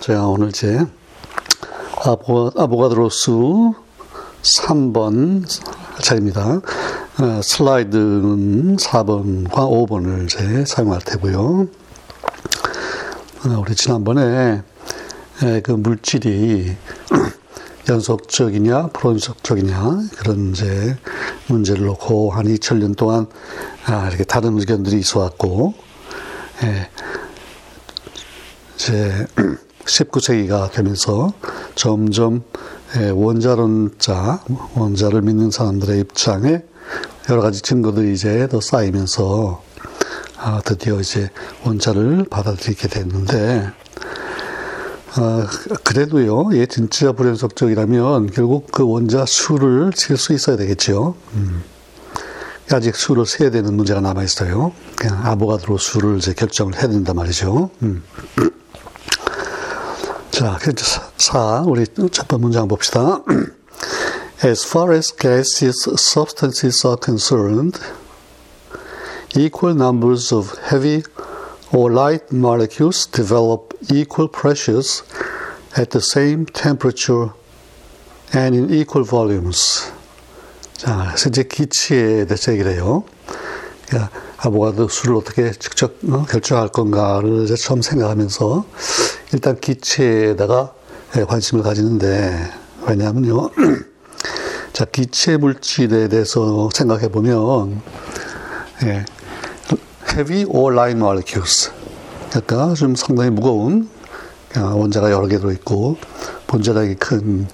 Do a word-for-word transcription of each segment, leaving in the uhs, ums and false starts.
제가 오늘 제 아보, 아보가드로수 삼 번 차입니다. 슬라이드는 사 번과 오 번을 제 사용할 테고요. 우리 지난번에 그 물질이 연속적이냐 불연속적이냐 그런 이제 문제를 놓고 한 이천 년 동안 이렇게 다른 의견들이 있어왔고, 이제 십구 세기가 되면서 점점 원자론자 원자를 믿는 사람들의 입장에 여러 가지 증거들이 이제 더 쌓이면서 드디어 이제 원자를 받아들이게 됐는데. 아, 그래도요, 얘 진짜 불연속적이라면 결국 그 원자 수를 셀 수 있어야 되겠죠. 음. 아직 수를 세야 되는 문제가 남아있어요. 그냥 아보가드로 수를 이제 결정을 해야 된단 말이죠. 음. 자, 사, 우리 첫 번째 문장 봅시다. As far as gases, substances are concerned, equal numbers of heavy or light molecules develop equal pressures at the same temperature and in equal volumes. 자, 그래서 이제 기체에 대해서 얘기를 해요. 그러니까 아보가드로 수를 어떻게 직접 어, 결정할 건가를 이제 처음 생각하면서 일단 기체에다가 관심을 가지는데, 왜냐하면요, 자, 기체 물질에 대해서 생각해 보면, 예, heavy or light molecules. 그러니까 좀 상당히 무거운 원자가 여러 개 들어있고 분자량이 큰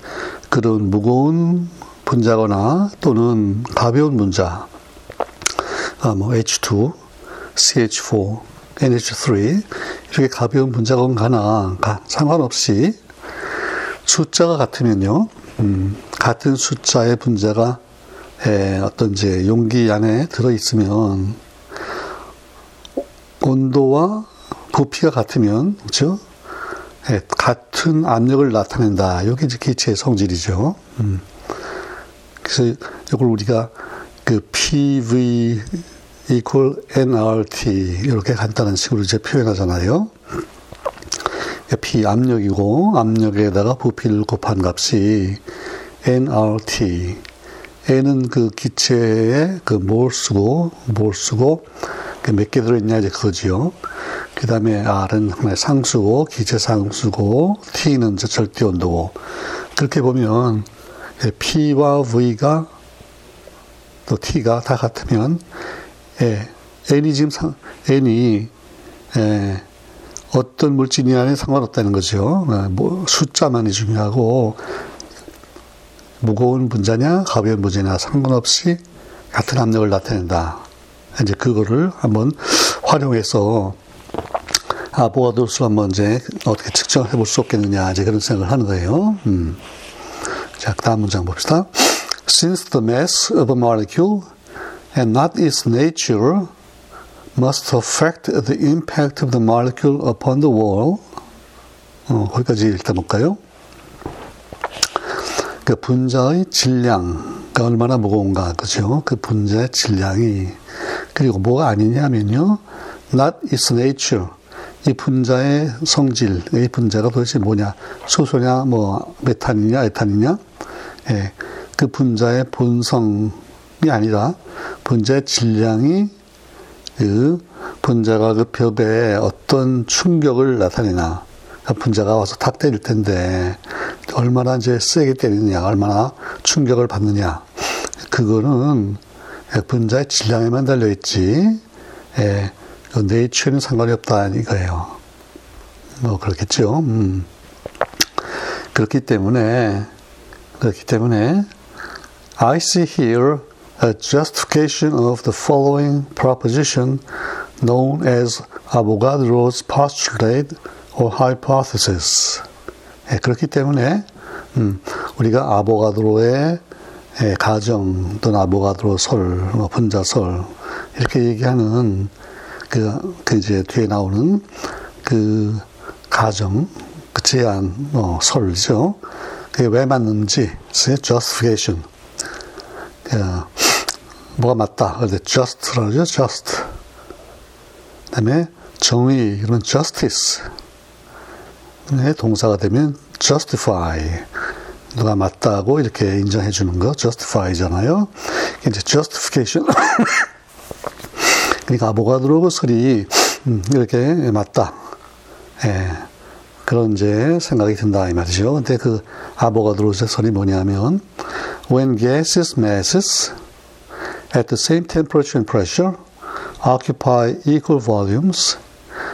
그런 무거운 분자거나 또는 가벼운 분자, 아, 뭐 에이치 투, 씨 에이치 포, 엔 에이치 쓰리 이렇게 가벼운 분자건가나 상관없이 숫자가 같으면요, 음, 같은 숫자의 분자가 에, 어떤 이제 용기 안에 들어있으면 온도와 부피가 같으면, 그렇죠? 예, 같은 압력을 나타낸다. 이게 이제 기체의 성질이죠. 음. 그래서 이걸 우리가 그 피브이 equal 엔알티 이렇게 간단한 식으로 이제 표현하잖아요. P 압력이고 압력에다가 부피를 곱한 값이 엔알티. N은 그 기체의 그 몰 쓰고 몰 쓰고 몇 개 들어있냐 이제 그거지요. 그 다음에 R은 하나의 상수고 기체 상수고 T는 이제 절대 온도고, 그렇게 보면 P와 V가 또 T가 다 같으면, 예, N이 지금 상, N이 예, 어떤 물질이냐에 상관없다는 거죠. 뭐 숫자만이 중요하고 무거운 분자냐 가벼운 분자냐 상관없이 같은 압력을 나타낸다. 이제 그거를 한번 활용해서 아보가드로수 한번 이제 어떻게 측정을 해볼 수 없겠느냐, 이제 그런 생각을 하는 거예요. 음. 자, 다음 문장 봅시다. Since the mass of a molecule and not its nature must affect the impact of the molecule upon the wall. 어, 거기까지 일단 볼까요? 그 분자의 질량, 그러니까 얼마나 무거운가, 그죠? 그 분자의 질량이, 그리고 뭐가 아니냐면요, not its nature. 이 분자의 성질, 이 분자가 도대체 뭐냐, 수소냐, 뭐 메탄이냐, 에탄이냐, 예, 그 분자의 본성이 아니라 분자의 질량이 그 분자가 그 벽에 어떤 충격을 나타내나, 분자가 와서 탁 때릴 텐데 얼마나 이제 세게 때리느냐, 얼마나 충격을 받느냐, 그거는 분자의 질량에만 달려 있지, 예, 네이처에는 상관이 없다, 이거예요. 뭐 그렇겠죠. 음. 그렇기 때문에 그렇기 때문에 I see here a justification of the following proposition known as Avogadro's postulate or hypothesis. 예, 그렇기 때문에 음, 우리가 아보가드로의 예, 가정 또는 아보가드로 설, 뭐 분자설 이렇게 얘기하는 그, 그, 이제, 뒤에 나오는, 그, 가정, 그, 제안, 어, 설이죠. 그게 왜 맞는지, justification. 그, 뭐가 맞다. 그런데 just라고 하죠, just. 그 다음에, 정의, 이런 justice. 의 동사가 되면 justify, 누가 맞다고 이렇게 인정해 주는 거 justify잖아요. 이제 justification. 그러니까 아보가드로 설이 음, 이렇게 맞다. 예, 그런 이제 생각이 든다 이 말이죠. 근데 그 아보가드로의 설이 뭐냐면 when gases, masses at the same temperature and pressure occupy equal volumes,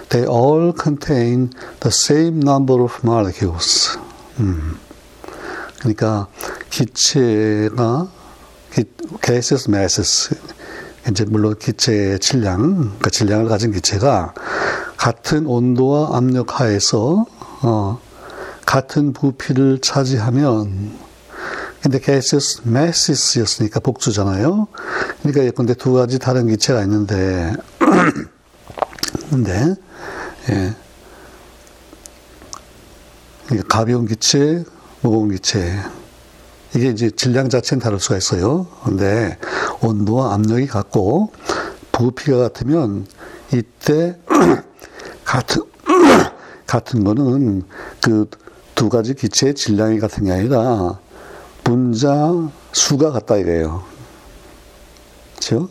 they all contain the same number of molecules. 음. 그러니까 기체가 기, gases, masses 이제 물론 기체의 질량, 그러니까 질량을 가진 기체가 같은 온도와 압력 하에서 어, 같은 부피를 차지하면, 근데 gases, masses였으니까 복수잖아요. 그러니까 예컨대 두 가지 다른 기체가 있는데, 근데 예, 가벼운 기체, 무거운 기체. 이게 이제 질량 자체는 다를 수가 있어요. 근데 온도와 압력이 같고 부피가 같으면 이때 같은 같은 거는 그 두 가지 기체의 질량이 같은 게 아니라 분자 수가 같다 이래요. 그렇죠?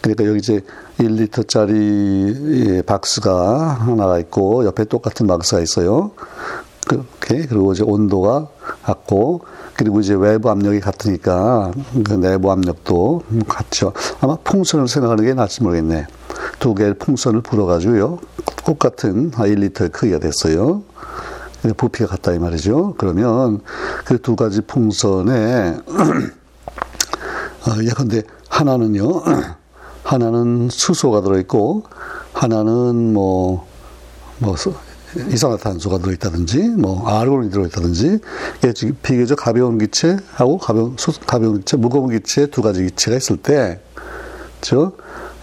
그러니까 여기 이제 일 리터짜리 박스가 하나가 있고 옆에 똑같은 박스가 있어요. 그렇게 그리고 이제 온도가 같고 그리고 이제 외부 압력이 같으니까 그 내부 압력도 같죠. 아마 풍선을 생각하는 게 낫지 모르겠네. 두 개의 풍선을 불어가지고요, 똑같은 일 리터의 크기가 됐어요. 부피가 같다 이 말이죠. 그러면 그 두 가지 풍선에 어, 예컨대 하나는요, 하나는 수소가 들어있고 하나는 뭐 뭐. 이산화탄소가 들어있다든지, 뭐, 아르곤이 들어있다든지, 이게 지금 비교적 가벼운 기체하고 가벼운, 가벼운 기체, 무거운 기체 두 가지 기체가 있을 때, 저,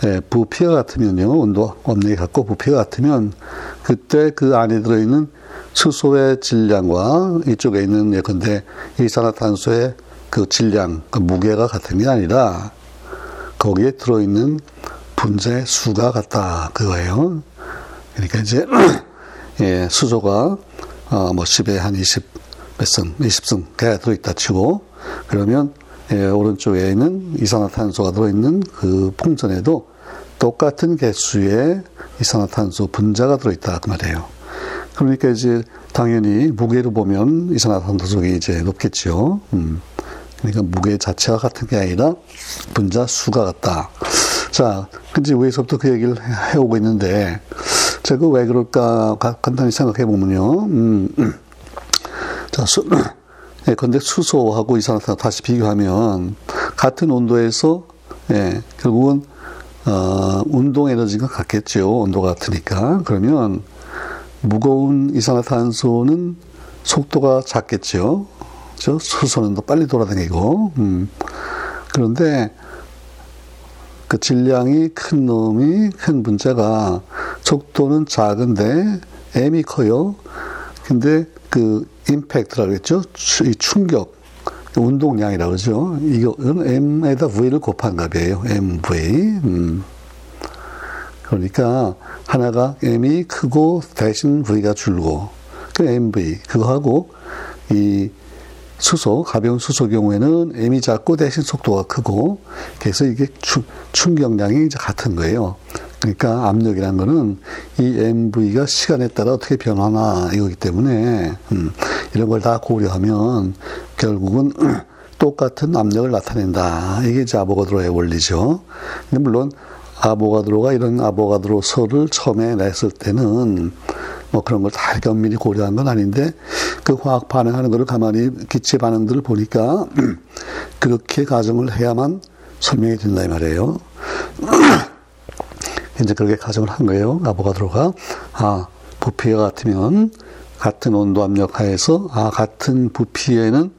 예, 부피가 같으면요, 온도, 압력이 같고 부피가 같으면, 그때 그 안에 들어있는 수소의 질량과 이쪽에 있는 예컨대 이산화탄소의 그 질량, 그 무게가 같은 게 아니라, 거기에 들어있는 분자의 수가 같다, 그거예요. 그러니까 이제, 예, 수소가, 어, 뭐, 십에 한 이십 몇 승, 이십 승, 걔가 들어있다 치고, 그러면, 예, 오른쪽에 있는 이산화탄소가 들어있는 그 풍선에도 똑같은 개수의 이산화탄소 분자가 들어있다, 그 말이에요. 그러니까 이제, 당연히 무게로 보면 이산화탄소가 이제 높겠죠. 음. 그러니까 무게 자체가 같은 게 아니라 분자 수가 같다. 자, 근데 위에서부터 그 얘기를 해오고 있는데, 제가 왜 그럴까 간단히 생각해 보면요. 음, 음. 자, 수, 예, 근데 수소하고 이산화탄소 다시 비교하면 같은 온도에서 예, 결국은 어, 운동 에너지가 같겠죠. 온도가 같으니까. 그러면 무거운 이산화탄소는 속도가 작겠죠. 저 수소는 더 빨리 돌아다니고. 음. 그런데 그 질량이 큰 놈이 큰 분자가 속도는 작은데 m이 커요. 근데 그 임팩트라고 했죠. 이 충격, 운동량이라고 그러죠. 이거는 m에다 v를 곱한 값이에요. mv. 음. 그러니까 하나가 m이 크고 대신 v가 줄고 그 mv 그거하고 이 수소, 가벼운 수소 경우에는 M이 작고 대신 속도가 크고, 그래서 이게 추, 충격량이 이제 같은 거예요. 그러니까 압력이라는 거는 이 엠브이가 시간에 따라 어떻게 변하나 이거기 때문에, 음, 이런 걸 다 고려하면 결국은 똑같은 압력을 나타낸다. 이게 이제 아보가드로의 원리죠. 근데 물론 아보가드로가 이런 아보가드로 설을 처음에 냈을 때는 뭐 그런 걸 다 면밀히 고려한 건 아닌데 그 화학 반응하는 거를 가만히 기체 반응들을 보니까 그렇게 가정을 해야만 설명이 된다 이 말이에요. 이제 그렇게 가정을 한 거예요. 아보가드로가 아 부피가 같으면 같은 온도 압력 하에서 아 같은 부피에는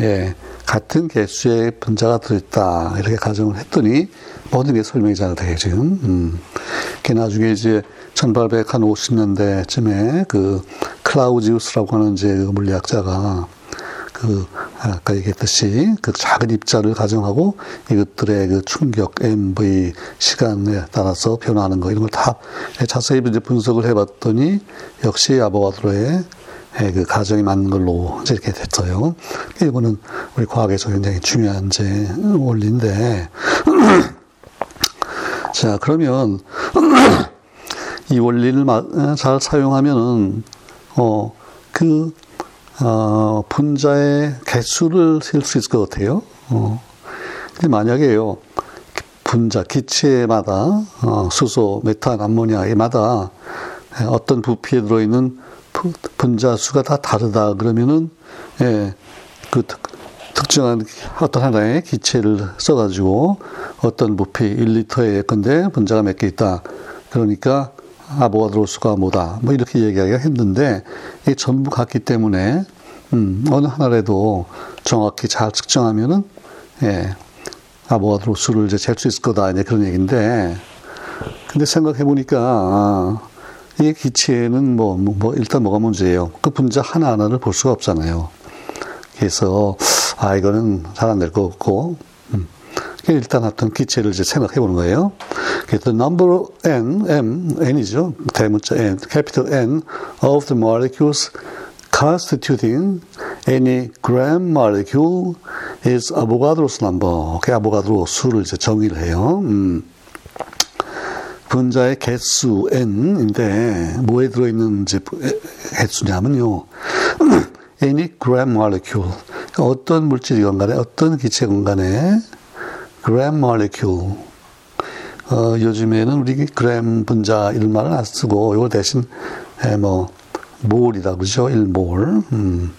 예 같은 개수의 분자가 들어있다 이렇게 가정을 했더니 모든 게 설명이 잘 돼요 지금. 음. 그 나중에 이제 천팔백오십 년대쯤에 그 클라우지우스라고 하는 이제 물리학자가 그 아까 얘기했듯이 그 작은 입자를 가정하고 이것들의 그 충격 엠브이 시간에 따라서 변화하는 거 이런 걸 다 자세히 분석을 해봤더니 역시 아보가드로의 그 가정이 맞는 걸로 이렇게 됐어요. 이거는 우리 과학에서 굉장히 중요한 이제 원리인데, 자, 그러면 이 원리를 잘 사용하면은 어 그 어, 분자의 개수를 셀 수 있을 것 같아요. 어. 근데 만약에요, 분자 기체마다 어, 수소, 메탄, 암모니아에마다 어떤 부피에 들어있는 분자 수가 다 다르다 그러면은, 예, 그 특, 특정한 어떤 하나의 기체를 써가지고 어떤 부피 일 리터에 근데 분자가 몇 개 있다. 그러니까 아보가드로수가 뭐다. 뭐 이렇게 얘기하기가 힘든데, 이게 전부 같기 때문에 음, 어느 하나라도 정확히 잘 측정하면은, 예, 아보가드로수를 이제 잴 수 있을 거다. 이제 그런 얘기인데, 근데 생각해 보니까. 아, 이 기체는 뭐, 뭐, 일단 뭐가 문제예요? 그 분자 하나하나를 볼 수가 없잖아요. 그래서, 아, 이거는 잘 안 될 것 같고, 음. 일단 하여튼 기체를 이제 생각해 보는 거예요. 그래서, number n, m, n이죠. 대문자 n, capital N of the molecules constituting any gram molecule is Avogadro's number. 그 아보가드로 수를 이제 정의를 해요. 음. 분자의 개수 n인데 뭐에 들어있는지 개수냐면요, any gram molecule, 어떤 물질이건 간에 어떤 기체건 간에 gram molecule, 어, 요즘에는 우리 gram 분자 이런 말은 안 쓰고 이거 대신 에, 뭐 몰이다 그러죠, 일 몰. 음.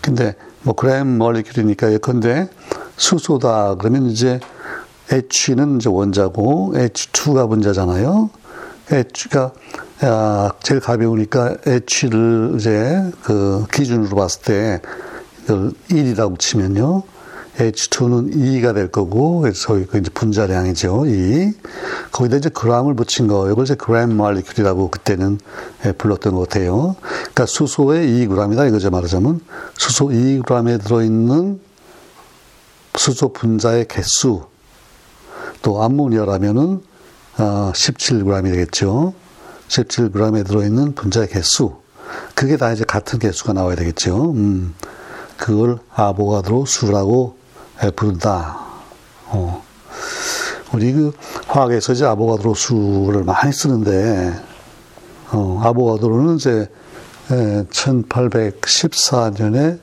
근데 뭐 gram molecule이니까 예컨대 수소다 그러면 이제 H는 이제 원자고 에이치 투가 분자잖아요. H가 제일 가벼우니까 H를 이제 그 기준으로 봤을 때 일이라고 치면요, 에이치 투는 이가 될 거고, 그래서 이제 분자량이죠, 이. 거기다 이제 그램을 붙인 거, 이걸 이제 그램 몰리큘이라고 그때는 불렀던 것 같아요. 그러니까 수소의 이 그램이다 이거죠, 말하자면. 수소 이 그램에 들어있는 수소 분자의 개수. 또 암모니아라면은 어, 십칠 그램이 되겠죠. 십칠 그램에 들어있는 분자의 개수, 그게 다 이제 같은 개수가 나와야 되겠죠. 음, 그걸 아보가드로 수라고 에, 부른다. 어. 우리 그 화학에서 이제 아보가드로 수를 많이 쓰는데, 어, 아보가드로는 이제 에, 천팔백십사 년에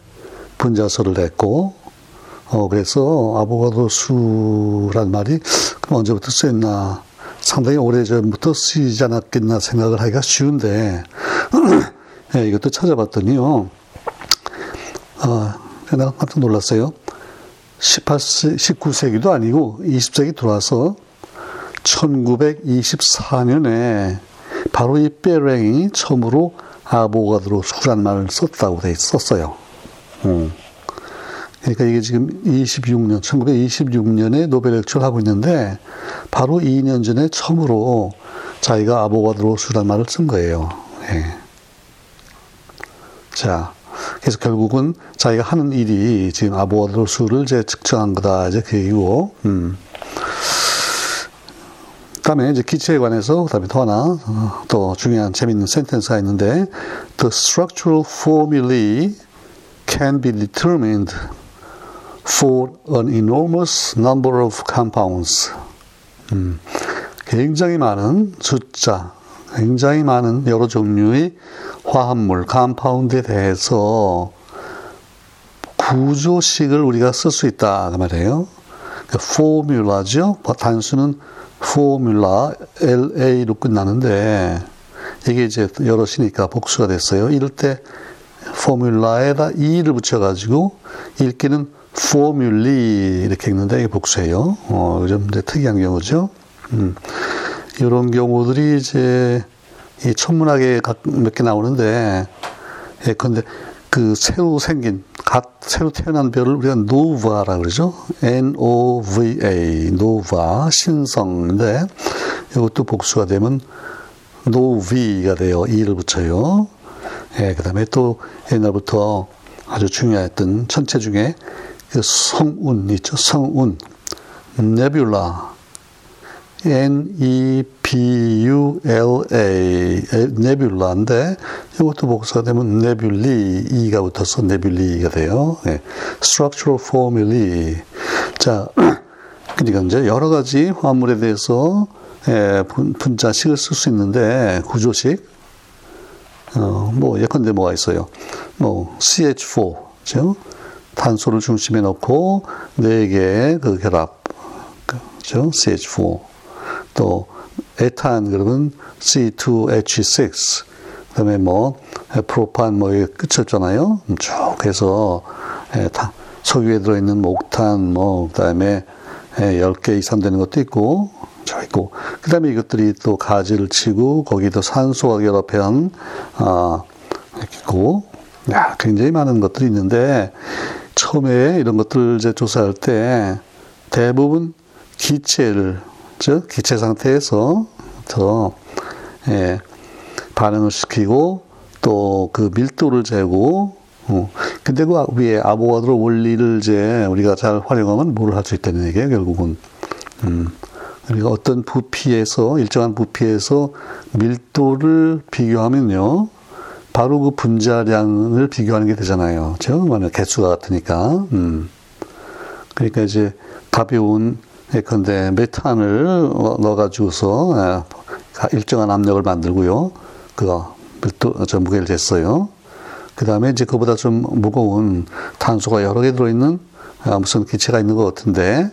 분자설을 냈고, 어, 그래서 아보가드로 수란 말이 그럼 언제부터 쓰였나, 상당히 오래전부터 쓰이지 않았겠나 생각을 하기가 쉬운데, 네, 이것도 찾아봤더니요, 아, 내가 깜짝 놀랐어요. 십구 세기도 아니고 이십 세기 들어와서 천구백이십사 년에 바로 이 베랭이 처음으로 아보가드로 수란 말을 썼다고 돼 있었어요. 음. 그러니까 이게 지금 이십육 년, 천구백이십육 년에 노벨액추를 하고 있는데, 바로 이 년 전에 처음으로 자기가 아보가드로수란 말을 쓴 거예요. 예. 자, 그래서 결국은 자기가 하는 일이 지금 아보가드로수를 이제 측정한 거다, 이제 그 얘기고, 음. 그 다음에 이제 기체에 관해서, 그 다음에 또 하나, 또 중요한 재밌는 센텐스가 있는데, The structural formulae can be determined for an enormous number of compounds. 음, 굉장히 많은 숫자, 굉장히 많은 여러 종류의 화합물, compound에 대해서 구조식을 우리가 쓸 수 있다, 그 말이에요. formula죠. 단수는 formula, 엘에이로 끝나는데, 이게 이제 여럿이니까 복수가 됐어요. 이럴 때 포뮬라에다 이를 붙여가지고 읽기는 포뮬리 이렇게 읽는데, 이게 복수예요. 어, 좀 이제 특이한 경우죠. 음. 이런 경우들이 이제 이 천문학에 몇 개 나오는데, 예, 근데 그 새로 생긴 갓 새로 태어난 별을 우리가 노바라 그러죠. 엔 오 브이 에이 노바, 신성인데 이것도 복수가 되면 노비가 돼요. 이를 붙여요. 예, 그 다음에 또 옛날부터 아주 중요했던 천체 중에 그 성운 있죠. 성운, 네뷸라, N E 비 유 엘 에이, 네뷸라인데 이것도 복사가 되면 네뷸리, E가 붙어서 네뷸리가 돼요. 네. Structural formulae. 자, 그러니까 이제 여러 가지 화물에 대해서 예, 분, 분자식을 쓸 수 있는데 구조식, 어, 뭐 예컨대 뭐가 있어요? 뭐 씨 에이치 사, 그죠? 탄소를 중심에 넣고 네 개의 그 결합, 그죠? 씨 에이치 사. 또 에탄 그러면 씨 투 에이치 식스. 그다음에 뭐 프로판 뭐 이게 끝이었잖아요. 쭉 해서 예, 다 석유에 들어있는 옥탄 뭐 그다음에 예, 열 개 이상 되는 것도 있고. 있고 그다음에 이것들이 또 가지를 치고 거기도 산소와 결합한 아 있고 야 굉장히 많은 것들이 있는데 처음에 이런 것들을 이제 조사할 때 대부분 기체를 즉 기체 상태에서 더 예, 반응을 시키고 또 그 밀도를 재고 어, 근데 그 위에 아보가드로 원리를 이제 우리가 잘 활용하면 뭘 할 수 있다는 얘기예요 결국은. 음. 그러니까 어떤 부피에서 일정한 부피에서 밀도를 비교하면요, 바로 그 분자량을 비교하는 게 되잖아요. 그렇죠? 만약 개수가 같으니까. 음. 그러니까 이제 가벼운 예컨대 메탄을 넣어가지고서 일정한 압력을 만들고요, 그거 밀도 저 무게를 쟀어요. 그 다음에 이제 그보다 좀 무거운 탄소가 여러 개 들어있는 아, 무슨 기체가 있는 것 같은데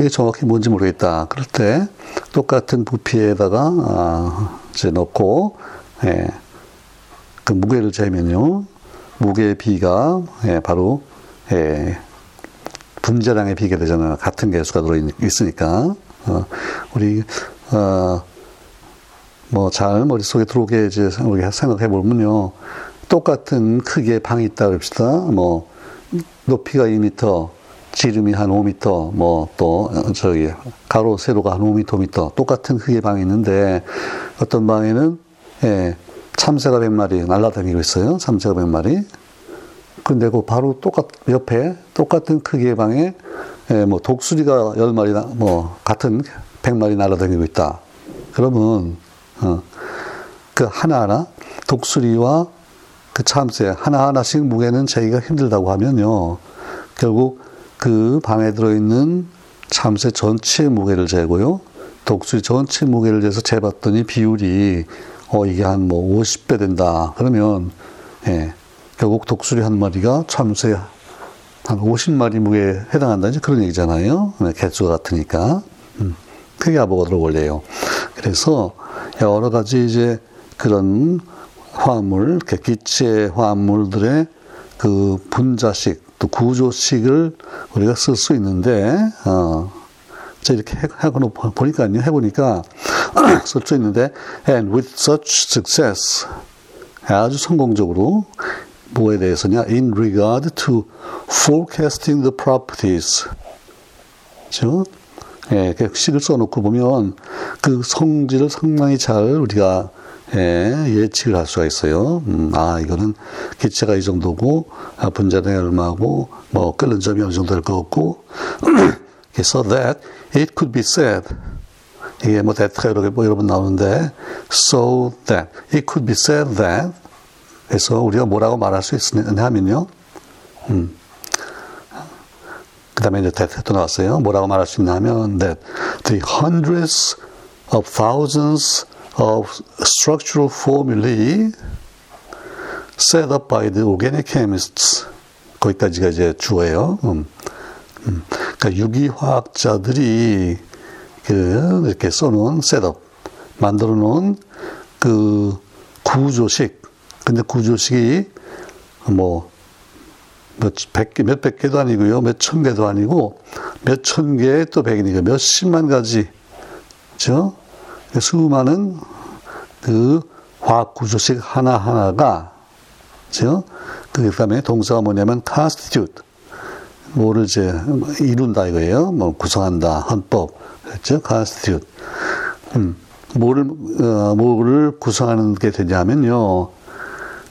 이게 정확히 뭔지 모르겠다. 그럴 때 똑같은 부피에다가 아, 이제 넣고 예, 그 무게를 재면요 무게의 비가 예, 바로 예, 분자량의 비가 되잖아요. 같은 개수가 들어 있으니까 어, 우리 어, 뭐 잘 머릿속에 들어오게 이제 우리가 생각해 보면요 똑같은 크기의 방이 있다 그럽시다. 뭐 높이가 이 미터. 지름이 한 오 미터, 뭐, 또, 저기, 가로, 세로가 한 오 미터, 똑같은 크기의 방이 있는데, 어떤 방에는, 예, 참새가 백 마리 날라다니고 있어요. 참새가 백 마리. 근데 그 바로 똑같, 옆에, 똑같은 크기의 방에, 예, 뭐, 독수리가 열 마리, 뭐, 같은 백 마리 날라다니고 있다. 그러면, 어, 그 하나하나, 독수리와 그 참새, 하나하나씩 무게는 재기가 힘들다고 하면요. 결국, 그 방에 들어있는 참새 전체의 무게를 재고요. 독수리 전체 무게를 재서 재봤더니 비율이, 어, 이게 한 뭐 오십 배 된다. 그러면, 예, 결국 독수리 한 마리가 참새 한 오십 마리 무게에 해당한다. 이제 그런 얘기잖아요. 네, 개수가 같으니까. 음, 그게 아보가드로 원리예요. 그래서 여러 가지 이제 그런 화합물, 기체 화합물들의 그 분자식, 또 구조식을 우리가 쓸 수 있는데, 어, 제가 이렇게 해놓고 보니까요, 해보니까 쓸 수 있는데, and with such success, 아주 성공적으로, 뭐에 대해서냐, in regard to forecasting the properties. 그죠? 예, 그 식을 써놓고 보면, 그 성질을 상당히 잘 우리가 예, 예측을 할 수가 있어요. 음, 아, 이거는 기체가 이 정도고, 아, 분자량이 얼마고, 뭐, 끓는 점이 어느 정도 될 것 같고, so that it could be said. 이게 뭐, that가 여러 개, 뭐, 여러 번 나오는데, so that it could be said that. 그래서 우리가 뭐라고 말할 수 있느냐 하면요. 음. 그 다음에 이제 that도 나왔어요. 뭐라고 말할 수 있냐 하면, that the hundreds of thousands of structural formulae set up by the organic chemists. 거기까지가 이제 주어예요. 음. 음. 그러니까 유기화학자들이 그 이렇게 써놓은 셋업, 만들어놓은 그 구조식. 근데 구조식이 뭐 몇 백 개, 몇백 개도 아니고요, 몇천 개도 아니고, 몇천 개에 또 백이니까 몇십만 가지, 그렇죠? 수많은 그 화학 구조식 하나하나가, 그죠? 그 다음에 동사가 뭐냐면 constitute. 뭐를 이제 이룬다 이거예요. 뭐 구성한다. 헌법. 그죠? constitute. 음, 뭐를, 어, 뭐를 구성하는 게 되냐면요.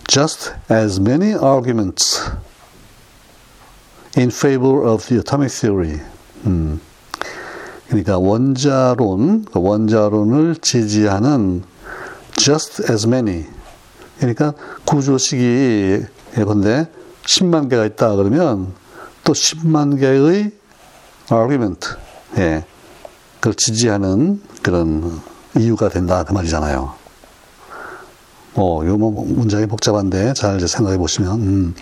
just as many arguments in favor of the atomic theory. 음. 그러니까 원자론, 원자론을 지지하는 just as many. 그러니까 구조식이 예컨대 십만 개가 있다 그러면 또 십만 개의 argument, 예, 그걸 지지하는 그런 이유가 된다 그 말이잖아요. 어, 요 뭐 문장이 복잡한데 잘 생각해 보시면 음,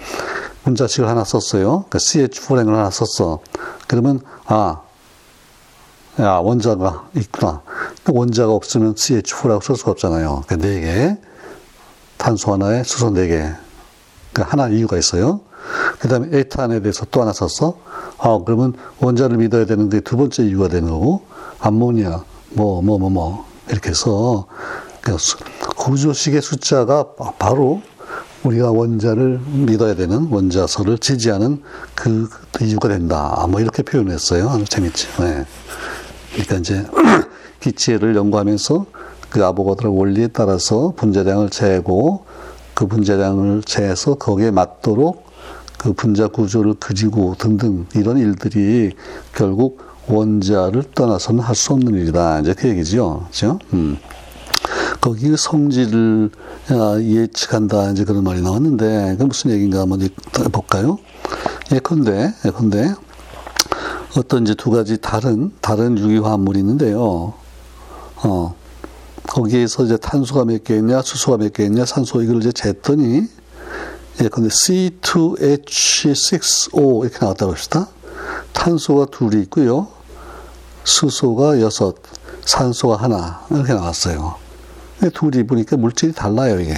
문자식을 하나 썼어요. 그러니까 씨에이치 포 랭을 하나 썼어. 그러면 아, 야, 원자가 있구나. 또 원자가 없으면 씨에이치 포라고 쓸 수가 없잖아요. 그러니까 네 개, 탄소 하나에 수소 네 개. 그러니까 하나 이유가 있어요. 그 다음에 에탄에 대해서 또 하나 썼어. 아, 그러면 원자를 믿어야 되는 게 두 번째 이유가 되는 거고, 암모니아, 뭐, 뭐, 뭐, 뭐, 이렇게 해서, 구조식의 숫자가 바로 우리가 원자를 믿어야 되는, 원자설을 지지하는 그 이유가 된다. 뭐, 이렇게 표현했어요. 아주 재밌지. 네. 그러니까 이제, 기체를 연구하면서 그 아보가드로 원리에 따라서 분자량을 재고, 그 분자량을 재서 거기에 맞도록 그 분자 구조를 그리고 등등 이런 일들이 결국 원자를 떠나서는 할 수 없는 일이다. 이제 그 얘기죠. 그죠? 음. 거기 성질을 예측한다. 이제 그런 말이 나왔는데, 그 무슨 얘기인가 한번 볼까요? 예컨대, 예컨대, 어떤 이제 두 가지 다른, 다른 유기화합물이 있는데요. 어, 거기에서 이제 탄소가 몇 개 있냐, 수소가 몇 개 있냐, 산소 이걸 이제 쟀더니, 예, 근데 씨 투 에이치 식스 오 이렇게 나왔다고 합시다. 탄소가 둘이 있고요. 수소가 여섯, 산소가 하나 이렇게 나왔어요. 근데 둘이 보니까 물질이 달라요, 이게.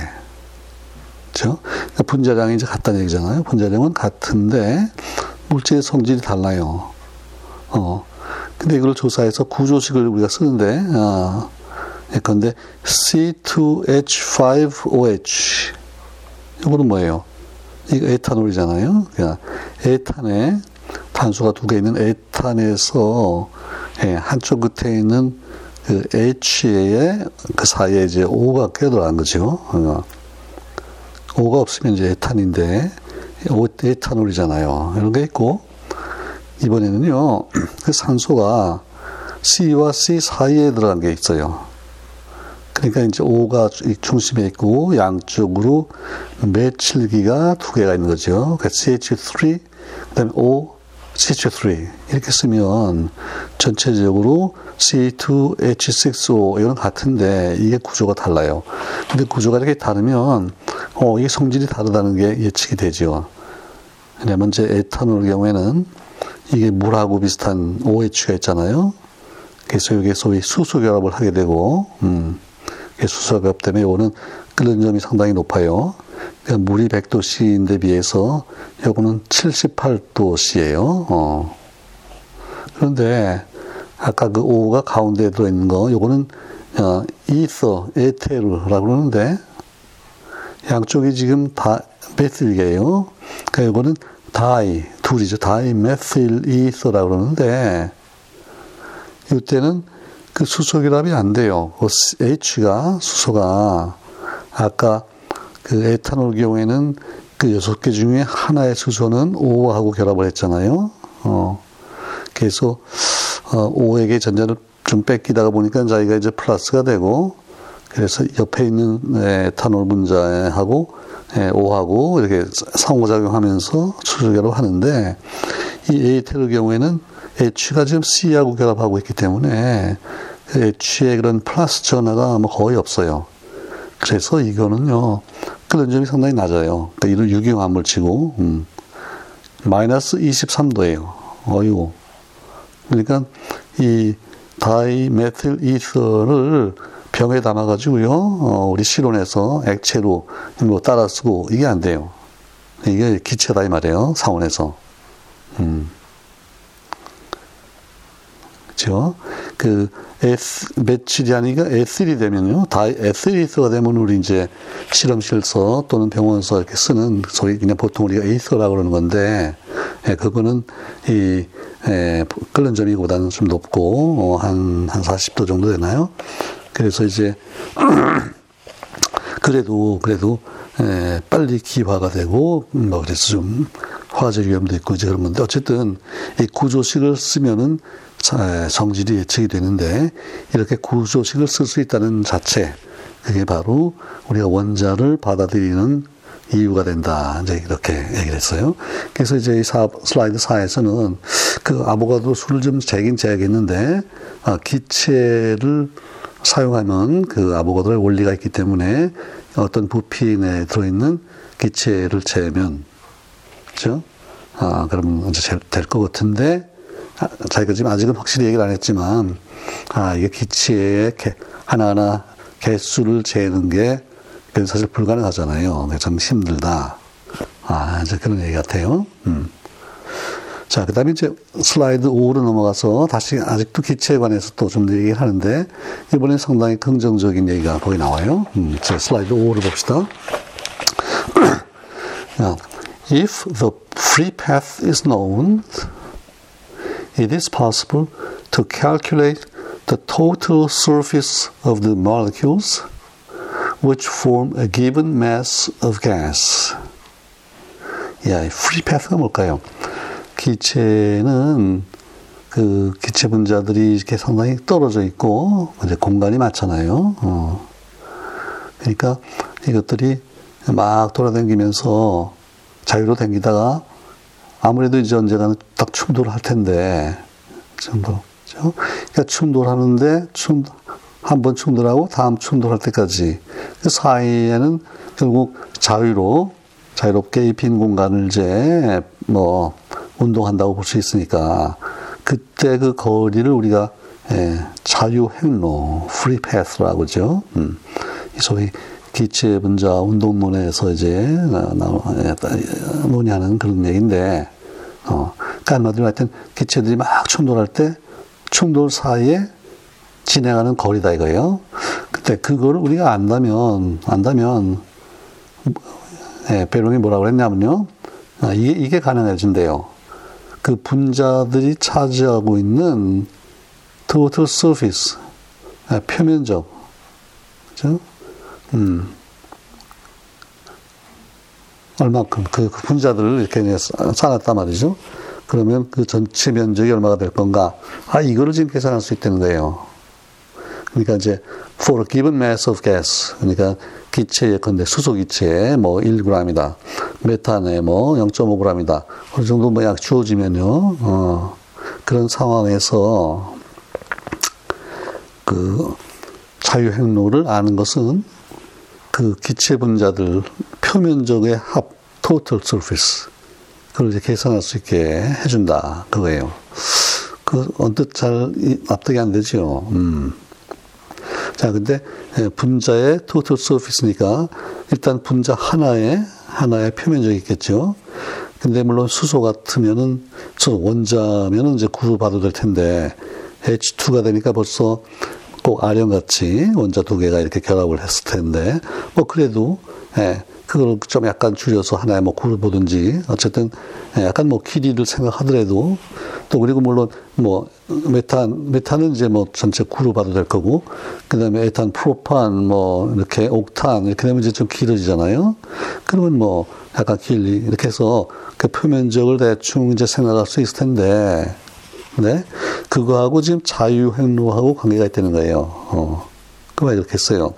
그렇죠? 그러니까 분자량이 이제 같다는 얘기잖아요. 분자량은 같은데 물질의 성질이 달라요. 어. 근데 이걸 조사해서 구조식을 우리가 쓰는데, 아, 예컨대 씨 투 에이치 파이브 오 에이치. 이거는 뭐예요? 이거 에탄올이잖아요. 그러니까 에탄에 탄소가 두 개 있는 에탄에서 예, 한쪽 끝에 있는 그 H에 그 사이에 이제 O가 껴들어간 거죠. 그러니까 O가 없으면 이제 에탄인데 O, 에탄올이잖아요. 이런 게 있고 이번에는요 그 산소가 C와 C 사이에 들어간 게 있어요. 그러니까 이제 O가 중심에 있고 양쪽으로 메칠기가 두 개가 있는 거죠. 그러니까 씨 에이치 쓰리, 그다음에 O, 씨 에이치 쓰리 이렇게 쓰면 전체적으로 씨 투 에이치 식스 오 이건 같은데 이게 구조가 달라요. 근데 구조가 이렇게 다르면 어 이게 성질이 다르다는 게 예측이 되죠. 왜냐면 이제 에탄올 경우에는 이게 물하고 비슷한 오에이치가 있잖아요. 그래서 이게 소위 수소 결합을 하게 되고. 음. 수소결합 때문에 요거는 끓는 점이 상당히 높아요. 그러니까 물이 백 도씨인데 비해서 요거는 칠십팔 도씨예요. 어. 그런데 아까 그 O가 가운데에 들어있는 거 요거는 어, 이서, 에테르라고 그러는데 양쪽이 지금 다 메틸이에요. 그러니까 요거는 다이, 둘이죠. 다이 메틸 이서라고 그러는데 이때는 그 수소결합이 안 돼요. 그 H가, 수소가, 아까 그 에탄올 경우에는 그 여섯 개 중에 하나의 수소는 O하고 결합을 했잖아요. 어. 그래서, 어, O에게 전자를 좀 뺏기다가 보니까 자기가 이제 플러스가 되고, 그래서 옆에 있는 에탄올 분자하고, 에, O하고 이렇게 상호작용하면서 수소결합을 하는데, 이 에테르 경우에는 H가 지금 C하고 결합하고 있기 때문에 H의 그런 플러스 전화가 아마 거의 없어요. 그래서 이거는요, 그런 점이 상당히 낮아요. 그러니까 이런 유기화합물 치고, 음. 마이너스 이십삼 도예요. 어이고. 그러니까 이 다이메틸 이서를 병에 담아가지고요, 어, 우리 실온에서 액체로 뭐 따라 쓰고, 이게 안 돼요. 이게 기체다, 이 말이에요. 상온에서. 음. 그죠? 그, S, 며칠이 아니가 에스리 되면요. 다 에스리서가 되면 우리 이제 실험실서 또는 병원서 이렇게 쓰는 소위 그냥 보통 우리가 에이서라고 그러는 건데, 예, 그거는 이, 예, 끓는 점이보다는 좀 높고, 어, 한, 한 사십 도 정도 되나요? 그래서 이제, 그래도, 그래도, 예, 빨리 기화가 되고, 뭐, 그래서 좀 화재 위험도 있고, 이제 그런 건데, 어쨌든 이 구조식을 쓰면은 성질이 예측이 되는데, 이렇게 구조식을 쓸 수 있다는 자체, 그게 바로 우리가 원자를 받아들이는 이유가 된다. 이제 이렇게 얘기를 했어요. 그래서 이제 이 사, 슬라이드 사에서는 그 아보가드로 수를 좀 재긴 재야겠는데, 아, 기체를 사용하면 그 아보가드로의 원리가 있기 때문에 어떤 부피 내에 들어있는 기체를 재면, 그죠? 아, 그럼 이제 될 것 같은데, 아, 자기가 지금 아직은 확실히 얘기를 안 했지만, 아, 이게 기체의 개, 하나하나 개수를 재는 게 사실 불가능하잖아요. 참 힘들다. 아, 이제 그런 얘기 같아요. 음. 자, 그 다음에 이제 슬라이드 오로 넘어가서 다시 아직도 기체에 관해서 또 좀 얘기를 하는데, 이번엔 상당히 긍정적인 얘기가 거기 나와요. 음, 자, 슬라이드 오를 봅시다. Now, if the free path is known, it is possible to calculate the total surface of the molecules which form a given mass of gas. 야, 이 free path가 뭘까요? 기체는 그 기체 분자들이 이렇게 상당히 떨어져 있고 이제 공간이 많잖아요. 어. 그러니까 이것들이 막 돌아다니면서 자유로 다니다가 아무래도 이제 언젠가는 딱 충돌을 할 텐데, 충돌, 그렇죠? 그러니까 충돌하는데 충 한 번 충돌하고 다음 충돌할 때까지 그 사이에는 결국 자유로 자유롭게 이 빈 공간을 이제 뭐 운동한다고 볼 수 있으니까, 그때 그 거리를 우리가 예, 자유 행로, free path라고 그러죠. 음, 소위 기체 분자 운동론에서 이제 나, 나, 논의하는 그런 얘기인데, 어, 그러니까 한마디로 하여튼 기체들이 막 충돌할 때 충돌 사이에 진행하는 거리다 이거예요. 그때 그거를 우리가 안다면, 안다면, 예, 베롱이 뭐라고 그랬냐면요. 아, 이게, 이게 가능해진대요. 그 분자들이 차지하고 있는 total surface, 아, 표면적. 그죠? 음. 얼만큼, 그, 그 분자들을 이렇게 쌓았단 말이죠. 그러면 그 전체 면적이 얼마가 될 건가? 아, 이거를 지금 계산할 수 있다는 거예요. 그러니까 이제 for a given mass of gas, 그러니까 기체 예컨대 수소기체에 뭐 일 그램이다, 메탄에 뭐 영 점 오 그램이다, 어느 정도 뭐 약 주어지면요, 어, 그런 상황에서 그 자유 행로를 아는 것은 그 기체 분자들 표면적의 합, total surface, 그걸 이제 계산할 수 있게 해준다 그거예요. 그 언뜻 잘 납득이 안 되죠. 음. 자, 근데 분자의 토탈 서피스니까 일단 분자 하나에 하나의 표면적이 있겠죠. 근데 물론 수소 같으면은 수소 원자면은 이제 구로 봐도 될 텐데 에이치 투가 되니까 벌써 꼭 아령 같이 원자 두 개가 이렇게 결합을 했을 텐데, 뭐 그래도 예, 그걸 좀 약간 줄여서 하나의 뭐 구를 보든지 어쨌든 약간 뭐 길이를 생각하더라도, 또 그리고 물론 뭐 메탄 메탄은 이제 뭐 전체 구로 봐도 될 거고, 그다음에 에탄, 프로판 뭐 이렇게 옥탄 이렇게 되면 이제 좀 길어지잖아요. 그러면 뭐 약간 길이 이렇게 해서 그 표면적을 대충 이제 생각할 수 있을 텐데, 네, 그거하고 지금 자유 행로하고 관계가 있다는 거예요. 어, 그 말 이렇게 했어요.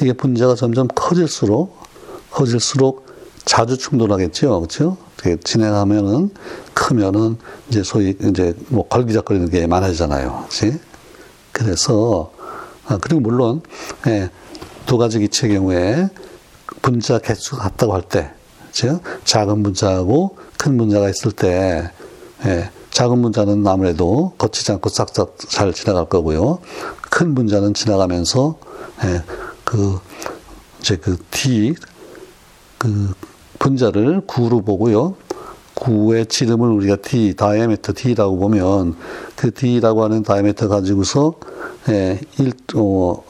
이게 분자가 점점 커질수록 커질수록 자주 충돌하겠죠, 그렇죠? 진행하면은 크면은 이제 소위 이제 뭐 걸기작거리는 게 많아지잖아요, 그렇지? 그래서 아, 그리고 물론 예, 두 가지 기체 경우에 분자 개수가 같다고 할 때, 그렇죠? 작은 분자하고 큰 분자가 있을 때, 예, 작은 분자는 아무래도 거치지 않고 싹싹 잘 지나갈 거고요, 큰 분자는 지나가면서 예, 그 이제 그 D 그 분자를 구로 보고요. 구의 지름을 우리가 D, 다이아미터 D라고 보면 그 D라고 하는 다이아미터 가지고서 예, 일, 어,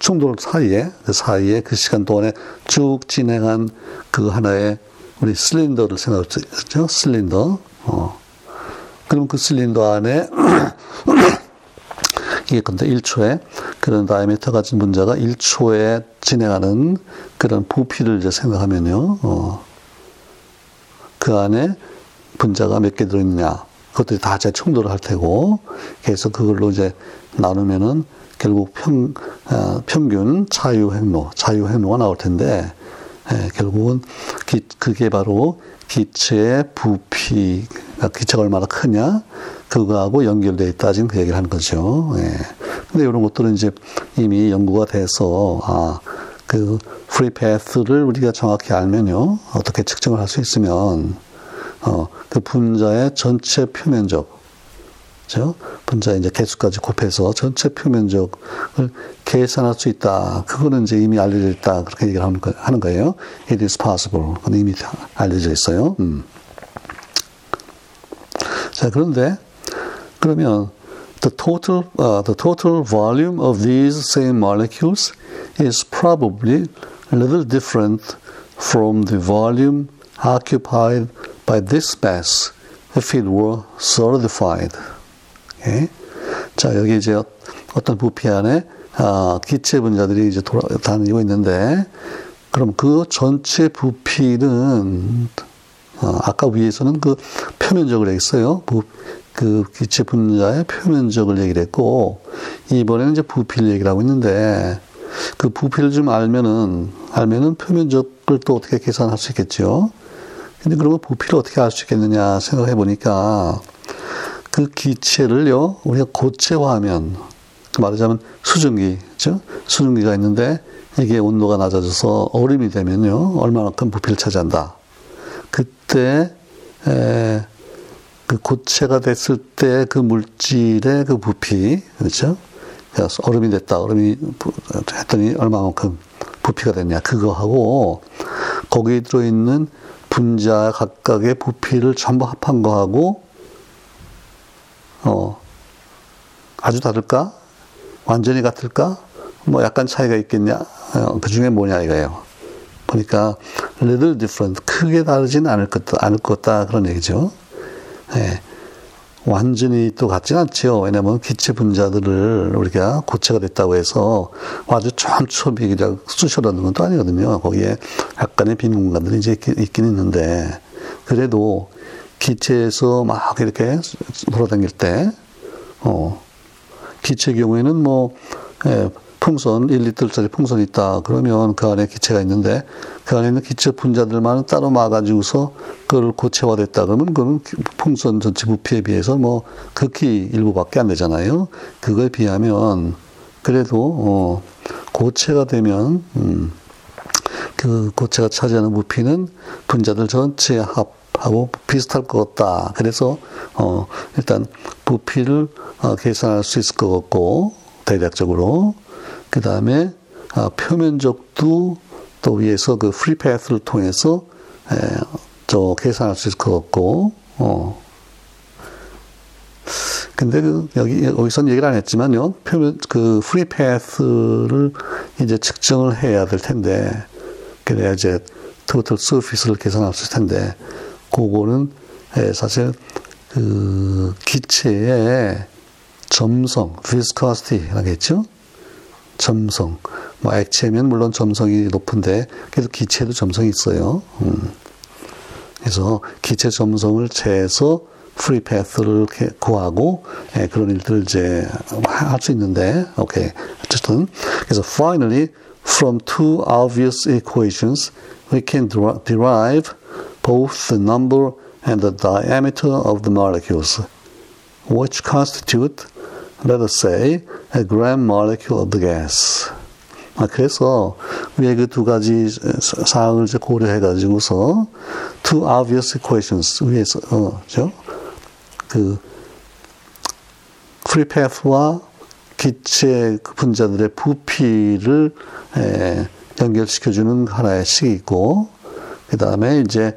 충돌 사이에 그 사이에 그 시간 동안에 쭉 진행한 그 하나의 우리 실린더를 생각했죠. 실린더. 어. 그럼 그 실린더 안에 이게 근데 일 초에 그런 다이아미터 가진 분자가 일 초에 진행하는 그런 부피를 이제 생각하면요, 어, 그 안에 분자가 몇 개 들어있느냐, 그것들이 다 재충돌을 할 테고, 그래서 그걸로 이제 나누면은 결국 평, 어, 평균 자유행로, 자유행로가 나올 텐데, 예, 결국은 기, 그게 바로 기체의 부피, 그러니까 기체가 얼마나 크냐, 그거하고 연결되어 있다, 지금 그 얘기를 하는 거죠. 예. 근데 이런 것들은 이제 이미 연구가 돼서, 아, 그 프리 패스를 우리가 정확히 알면요, 어떻게 측정을 할 수 있으면, 어, 그 분자의 전체 표면적, 그죠? 분자의 이제 개수까지 곱해서 전체 표면적을 계산할 수 있다. 그거는 이제 이미 알려져 있다. 그렇게 얘기를 하는, 거, 하는 거예요. It is possible. 그건 이미 다 알려져 있어요. 음. 자, 그런데, 그러면, the total, uh, the total volume of these same molecules is probably a little different from the volume occupied by this mass if it were solidified. 예. 자, 여기 이제 어떤 부피 안에 아, 기체 분자들이 이제 돌아 다니고 있는데, 그럼 그 전체 부피는 아, 아까 위에서는 그 표면적을 얘기했어요. 부, 그 기체 분자의 표면적을 얘기를 했고, 이번에는 이제 부피를 얘기를 하고 있는데, 그 부피를 좀 알면은 알면은 표면적을 또 어떻게 계산할 수 있겠죠. 근데 그러면 부피를 어떻게 알 수 있겠느냐 생각해 보니까, 그 기체를요, 우리가 고체화하면, 말하자면 수증기, 그죠? 수증기가 있는데, 이게 온도가 낮아져서 얼음이 되면요, 얼마만큼 부피를 차지한다. 그때, 에, 그 고체가 됐을 때 그 물질의 그 부피, 그렇죠? 그래서 얼음이 됐다. 얼음이 했더니 얼마만큼 부피가 됐냐. 그거하고, 거기에 들어있는 분자 각각의 부피를 전부 합한 거하고, 어, 아주 다를까? 완전히 같을까? 뭐 약간 차이가 있겠냐? 어, 그 중에 뭐냐 이거예요. 보니까, little different. 크게 다르진 않을 것, 않을 것다. 그런 얘기죠. 예. 완전히 또 같진 않죠. 왜냐면 기체 분자들을 우리가 고체가 됐다고 해서 아주 촘촘히 그냥 쑤셔 넣는 건 또 아니거든요. 거기에 약간의 빈 공간들이 이제 있긴 있는데, 그래도 기체에서 막 이렇게 돌아다닐 때, 어, 기체의 경우에는 뭐, 예, 풍선, 일 리터짜리 풍선이 있다. 그러면 그 안에 기체가 있는데, 그 안에 있는 기체 분자들만 따로 막아주고서 그걸 고체화됐다. 그러면 그건 풍선 전체 부피에 비해서 뭐, 극히 일부밖에 안 되잖아요. 그거에 비하면, 그래도, 어, 고체가 되면, 음, 그 고체가 차지하는 부피는 분자들 전체 합하고 비슷할 것 같다. 그래서, 어, 일단 부피를 어, 계산할 수 있을 것 같고, 대략적으로. 그 다음에 아, 표면적도 또 위에서 그 프리 패스를 통해서 에, 저 계산할 수 있을 것 같고, 어. 근데 그 여기 여기선 얘기를 안 했지만요, 표면 그 프리 패스를 이제 측정을 해야 될 텐데, 그래야 이제 토탈 서피스를 계산할 수 있을 텐데, 그거는 에, 사실 그 기체의 점성, 비스코시티라고 했죠. 점성, 뭐 액체면 물론 점성이 높은데, 그래도 기체도 점성이 있어요. 음. 그래서 기체 점성을 재서 프리 패스를 구하고, 예, 그런 일들을 이제 할 수 있는데, 오케이. 어쨌든 그래서 finally from two obvious equations we can derive both the number and the diameter of the molecules, which constitute, let us say, a gram molecule of the gas. 아, 그래서 위에 그 두 가지 사항을 이제 고려해가지고서 two obvious equations 위에서 어, 그죠? 그 free path와 기체 분자들의 부피를 에, 연결시켜주는 하나의 식이 있고, 그 다음에 이제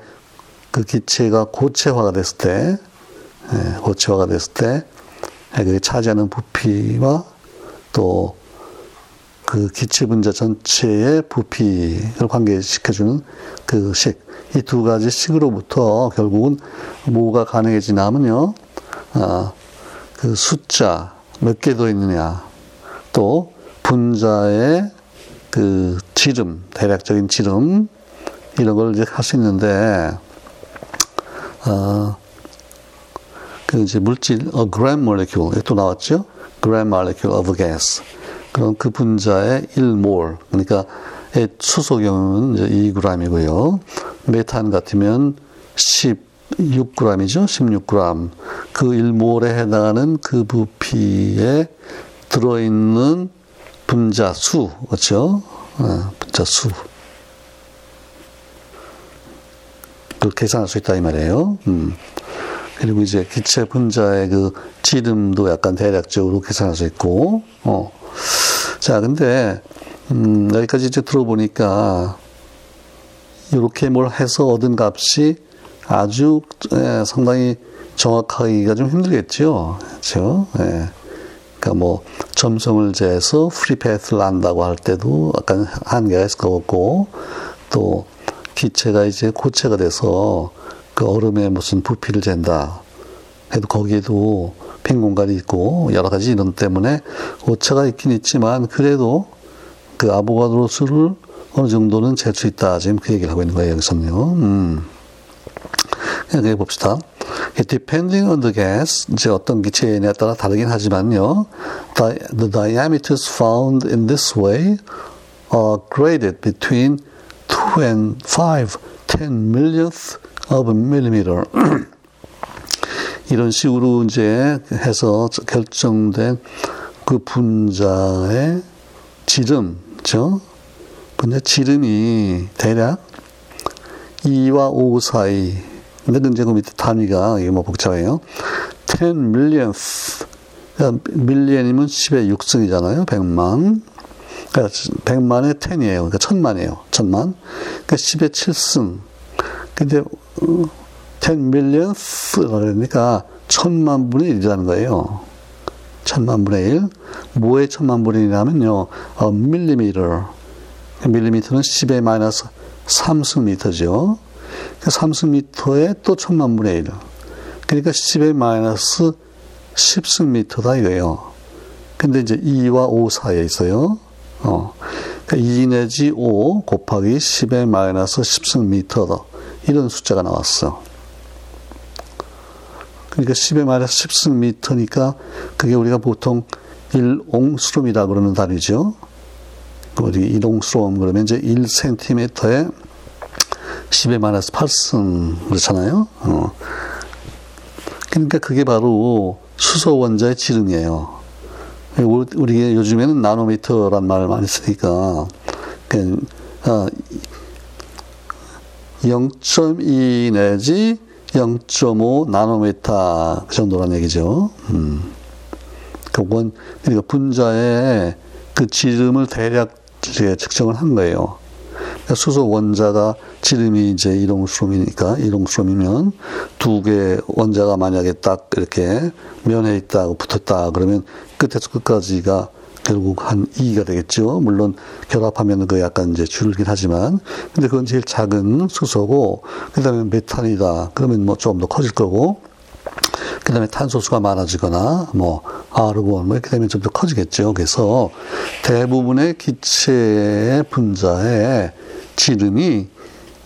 그 기체가 고체화가 됐을 때, 에, 고체화가 됐을 때 그게 차지하는 부피와 또 그 기체 분자 전체의 부피를 관계시켜주는 그 식, 이 두 가지 식으로부터 결국은 뭐가 가능해지냐면요, 아, 그 숫자 몇 개 더 있느냐, 또 분자의 그 지름, 대략적인 지름, 이런 걸 이제 할 수 있는데, 아, 그 이제 물질 a gram molecule 또 나왔죠? gram molecule of gas. 그럼 그 분자의 일 몰, 그러니까 수소 경우는 이제 이 그램이고요. 메탄 같으면 십육 그램이죠. 십육 그램. 그 일 몰에 해당하는 그 부피에 들어있는 분자 수, 그렇죠? 아, 분자 수. 그걸 계산할 수 있다 이 말이에요. 음. 그리고 이제 기체 분자의 그 지름도 약간 대략적으로 계산할 수 있고, 어. 자, 근데, 음, 여기까지 이제 들어보니까, 요렇게 뭘 해서 얻은 값이 아주, 예, 상당히 정확하기가 좀 힘들겠죠. 그렇죠? 예. 그러니까 뭐, 점성을 재서 프리패스를 한다고 할 때도 약간 한계가 있을 것 같고, 또, 기체가 이제 고체가 돼서 그 얼음에 무슨 부피를 잰다 해도 거기에도 빈 공간이 있고 여러 가지 이런 때문에 오차가 있긴 있지만 그래도 그 아보가드로 수를 어느 정도는 잴 수 있다. 지금 그 얘기를 하고 있는 거예요. 여기서는요. 음. 그냥 봅시다. Depending on the gas, 이제 어떤 기체에 따라 다르긴 하지만요. The diameters found in this way are graded between two and five ten millionth of a millimeter. 이런 식으로 이제 해서 결정된 그 분자의 지름, 그죠? 분자 지름이 대략 이와 오 사이. 근데 이제 그 밑에 단위가 이게 뭐 복잡해요. ten millionth. 그러니까 밀리언이면 십의 육 승이잖아요. 백만. 그러니까 백만의 텐이에요. 그러니까 천만이에요. 천만. 그러니까 십의 칠 승. 근데 ten millionth가 그러니까 천만 분의 일이라는 거예요. 천만 분의 일. 뭐의 천만 분의 일이냐면요. 어, millimeter. 밀리미터는 십의 마이너스 삼 승미터죠. 그러니까 삼 승미터에 또 천만 분의 일. 그러니까 십의 마이너스 십 승미터다 이거예요. 근데 이제 이와 오 사이에 있어요. 어. 그러니까 이 내지 오 곱하기 십의 마이너스 십 승미터다. 이런 숫자가 나왔어. 그러니까 십의 마이너스 십 승미터니까 그게 우리가 보통 일 옹스트롬이라고 그러는 단위죠. 우리 일 옹스트롬 그러면 이제 일 센티미터에 십의 마이너스 팔 승 그렇잖아요. 어. 그러니까 그게 바로 수소 원자의 지름이에요. 우리 요즘에는 나노미터란 말을 많이 쓰니까 그냥, 어, 영 점 이 내지 영 점 오 나노미터 그 정도란 얘기죠. 음. 그건 그러니까 분자의 그 지름을 대략 측정을 한 거예요. 그러니까 수소 원자가 지름이 이제 일 옹스트롬이니까 일 옹스트롬이면 두 개의 원자가 만약에 딱 이렇게 면에 있다고 붙었다 그러면 끝에서 끝까지가 결국 한 이가 되겠죠. 물론 결합하면 그 약간 이제 줄긴 하지만, 근데 그건 제일 작은 수소고, 그 다음에 메탄이다. 그러면 뭐 좀 더 커질 거고, 그 다음에 탄소수가 많아지거나, 뭐 아르곤, 뭐 이렇게 되면 좀 더 커지겠죠. 그래서 대부분의 기체의 분자의 지름이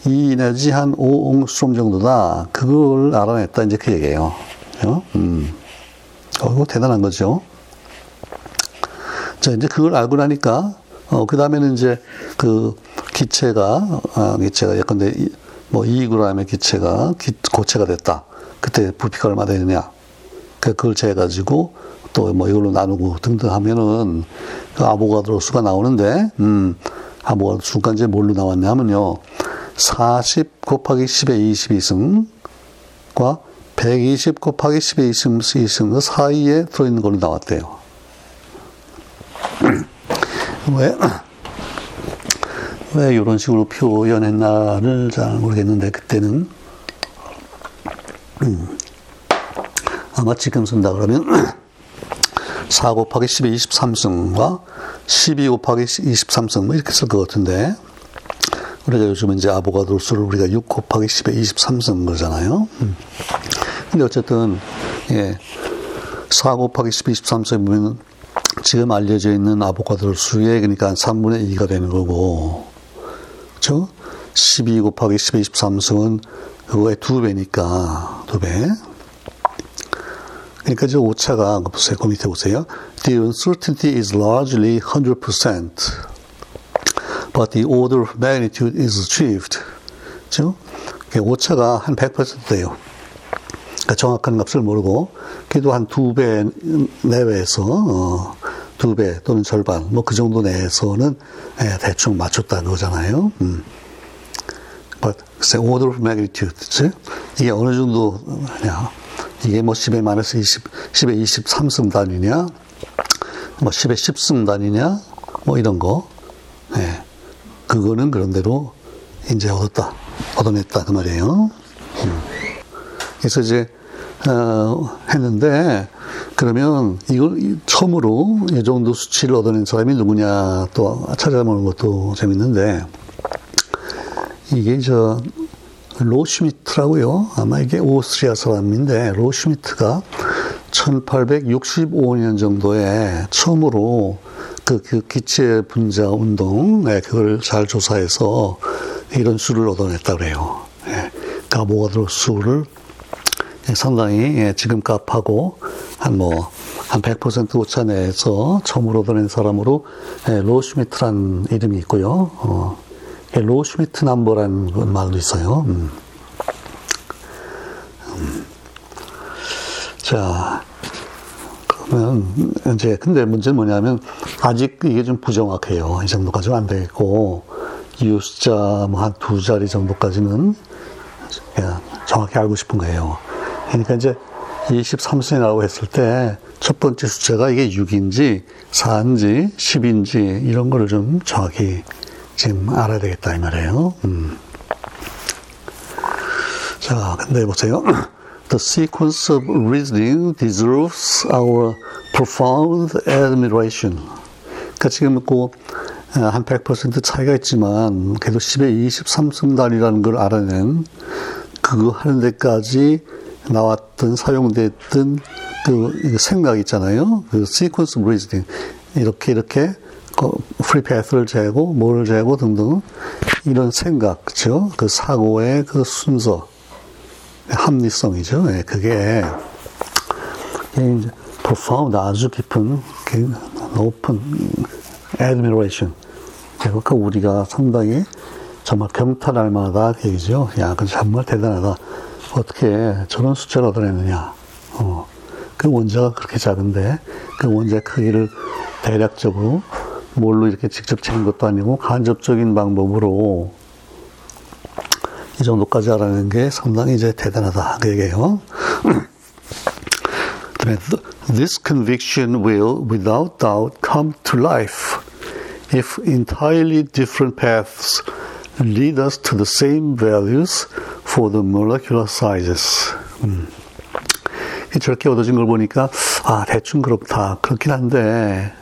이 내지 한 오 옹스트롬 정도다. 그걸 알아냈다. 이제 그 얘기예요. 음, 어, 이거 대단한 거죠. 자, 이제 그걸 알고 나니까, 어, 그 다음에는 이제 그 기체가, 아, 기체가, 예컨대 뭐 이 그램의 기체가 기, 고체가 됐다. 그때 부피가 얼마 되느냐. 그걸 재가지고 또 뭐 이걸로 나누고 등등 하면은 그 아보가드로 수가 나오는데, 음, 아보가드로 수가 이제 뭘로 나왔냐 하면요. 사십 곱하기 십의 이십이 승과 백이십 곱하기 십의 이십이 승 사이에 들어있는 걸로 나왔대요. 왜, 왜 이런 식으로 표현했나를 잘 모르겠는데, 그때는, 음, 아마 지금 쓴다 그러면, 사 곱하기 십의 이십삼 승과 십이 곱하기 이십삼 승, 뭐 이렇게 쓸 것 같은데, 우리가 요즘 이제 아보가드로 수를 우리가 육 곱하기 십의 이십삼 승 그러잖아요. 음. 근데 어쨌든, 예, 사 곱하기 십의 이십삼 승 보면은, 지금 알려져 있는 아보가드로 수의 그러니까 삼분의 이가 되는 거고, 그렇죠? 십이 곱하기 십의 이십삼 승은 그거의 두 배니까 두 배. 그러니까 저 오차가, 보세요. 그 밑에 보세요. The uncertainty is largely one hundred percent, but the order of magnitude is achieved. 그렇죠? 오차가 한 백 퍼센트 돼요. 그러니까 정확한 값을 모르고, 그래도 한 두 배 내외에서, 어, 두 배 또는 절반, 뭐 그 정도 내에서는 에, 대충 맞췄다는 거잖아요. 음. But, 글쎄, order of magnitude. 그치? 이게 어느 정도냐. 이게 뭐 십에 마이너스 이십, 십에 이십삼 승 단위냐, 뭐 십에 십 승 단위냐, 뭐 이런 거. 예. 그거는 그런대로 이제 얻었다. 얻어냈다. 그 말이에요. 음. 그래서 이제, 어, 했는데, 그러면 이걸 처음으로 이 정도 수치를 얻어낸 사람이 누구냐 또 찾아보는 것도 재밌는데, 이게 저 로슈미트라고요. 아마 이게 오스트리아 사람인데, 로슈미트가 천팔백육십오 년 정도에 처음으로 그, 그 기체 분자 운동, 예, 그걸 잘 조사해서 이런 수를 얻어냈다 그래요. 예, 아보가드로 수를 상당히, 예, 지금 값하고 한 뭐 한 백 퍼센트 오차 내에서 처음으로 얻어낸 사람으로, 예, 로슈미트란 이름이 있고요. 어. 로슈미트 넘버라는 말도 있어요. 음. 음. 자, 그러면 이제 근데 문제는 뭐냐면 아직 이게 좀 부정확해요. 이 정도까지는 안 되겠고 이 숫자 뭐 한 두 자리 정도까지는 정확히 알고 싶은 거예요. 그러니까 이제 이십삼 승이라고 했을 때 첫 번째 숫자가 이게 육인지 사인지 십인지 이런 거를 좀 정확히 지금 알아야 되겠다 이 말이에요. 음. 자, 근데 보세요. The sequence of reasoning deserves our profound admiration. 그러니까 지금 한 백 퍼센트 차이가 있지만 그래도 십에 이십삼 승 단위라는 걸 알아낸 그거 하는 데까지 나왔던 사용됐던 그 생각 있잖아요. 그 sequence of reasoning 이렇게 이렇게 어, 프리패스를 재고, 뭐를 재고 등등 이런 생각, 그죠? 그 사고의 그 순서, 합리성이죠. 예, 그게 이제 profound, 아주 깊은, 높은 admiration. 그러니까 우리가 상당히 정말 경탄할 만하다 그 얘기죠. 야, 그 정말 대단하다. 어떻게 저런 숫자를 얻어내느냐? 어, 그 원자가 그렇게 작은데 그 원자 크기를 대략적으로 뭘로 이렇게 직접 채는 것도 아니고 간접적인 방법으로 이 정도까지 알아낸 게 상당히 이제 대단하다 그 얘기예요. This conviction will without doubt come to life if entirely different paths lead us to the same values for the molecular sizes. 음. 저렇게 얻어진 걸 보니까 아 대충 그렇다 그렇긴 한데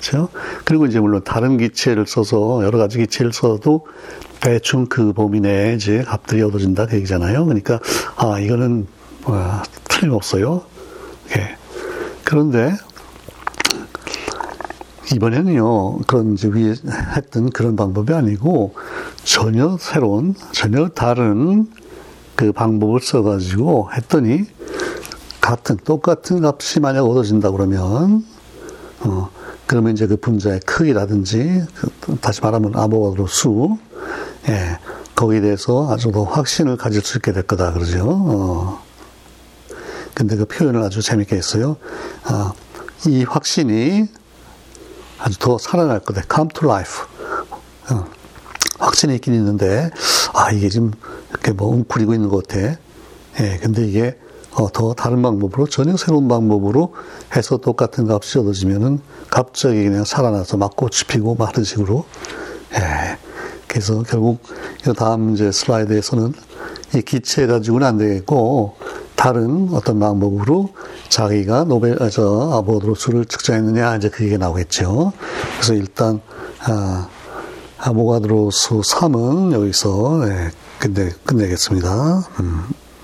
그렇죠? 그리고 이제 물론 다른 기체를 써서 여러 가지 기체를 써도 대충 그 범위 내에 이제 값들이 얻어진다 그 얘기잖아요. 그러니까 아 이거는 아, 틀림없어요. 예. 그런데 이번에는요 그런 이제 위에 했던 그런 방법이 아니고 전혀 새로운 전혀 다른 그 방법을 써가지고 했더니 같은 똑같은 값이 만약 얻어진다 그러면 어. 그러면 이제 그 분자의 크기라든지, 그, 다시 말하면 아보가드로 수, 예, 거기에 대해서 아주 더 확신을 가질 수 있게 될 거다, 그러죠. 어. 근데 그 표현을 아주 재밌게 했어요. 아, 이 확신이 아주 더 살아날 거다. Come to life. 어. 확신이 있긴 있는데, 아, 이게 지금 이렇게 뭐 웅크리고 있는 것 같아. 예, 근데 이게 어, 더 다른 방법으로 전혀 새로운 방법으로 해서 똑같은 값이 얻어지면은 갑자기 그냥 살아나서 막 꽃이 피고 막 이런 식으로. 예. 그래서 결국 이 다음 이제 슬라이드에서는 이 기체 가지고는 안 되겠고 다른 어떤 방법으로 자기가 노벨 저 아보가드로수를 측정했느냐 이제 그게 나오겠죠. 그래서 일단 아, 아보가드로수 삼은 여기서 예, 끝내 끝내겠습니다. 음.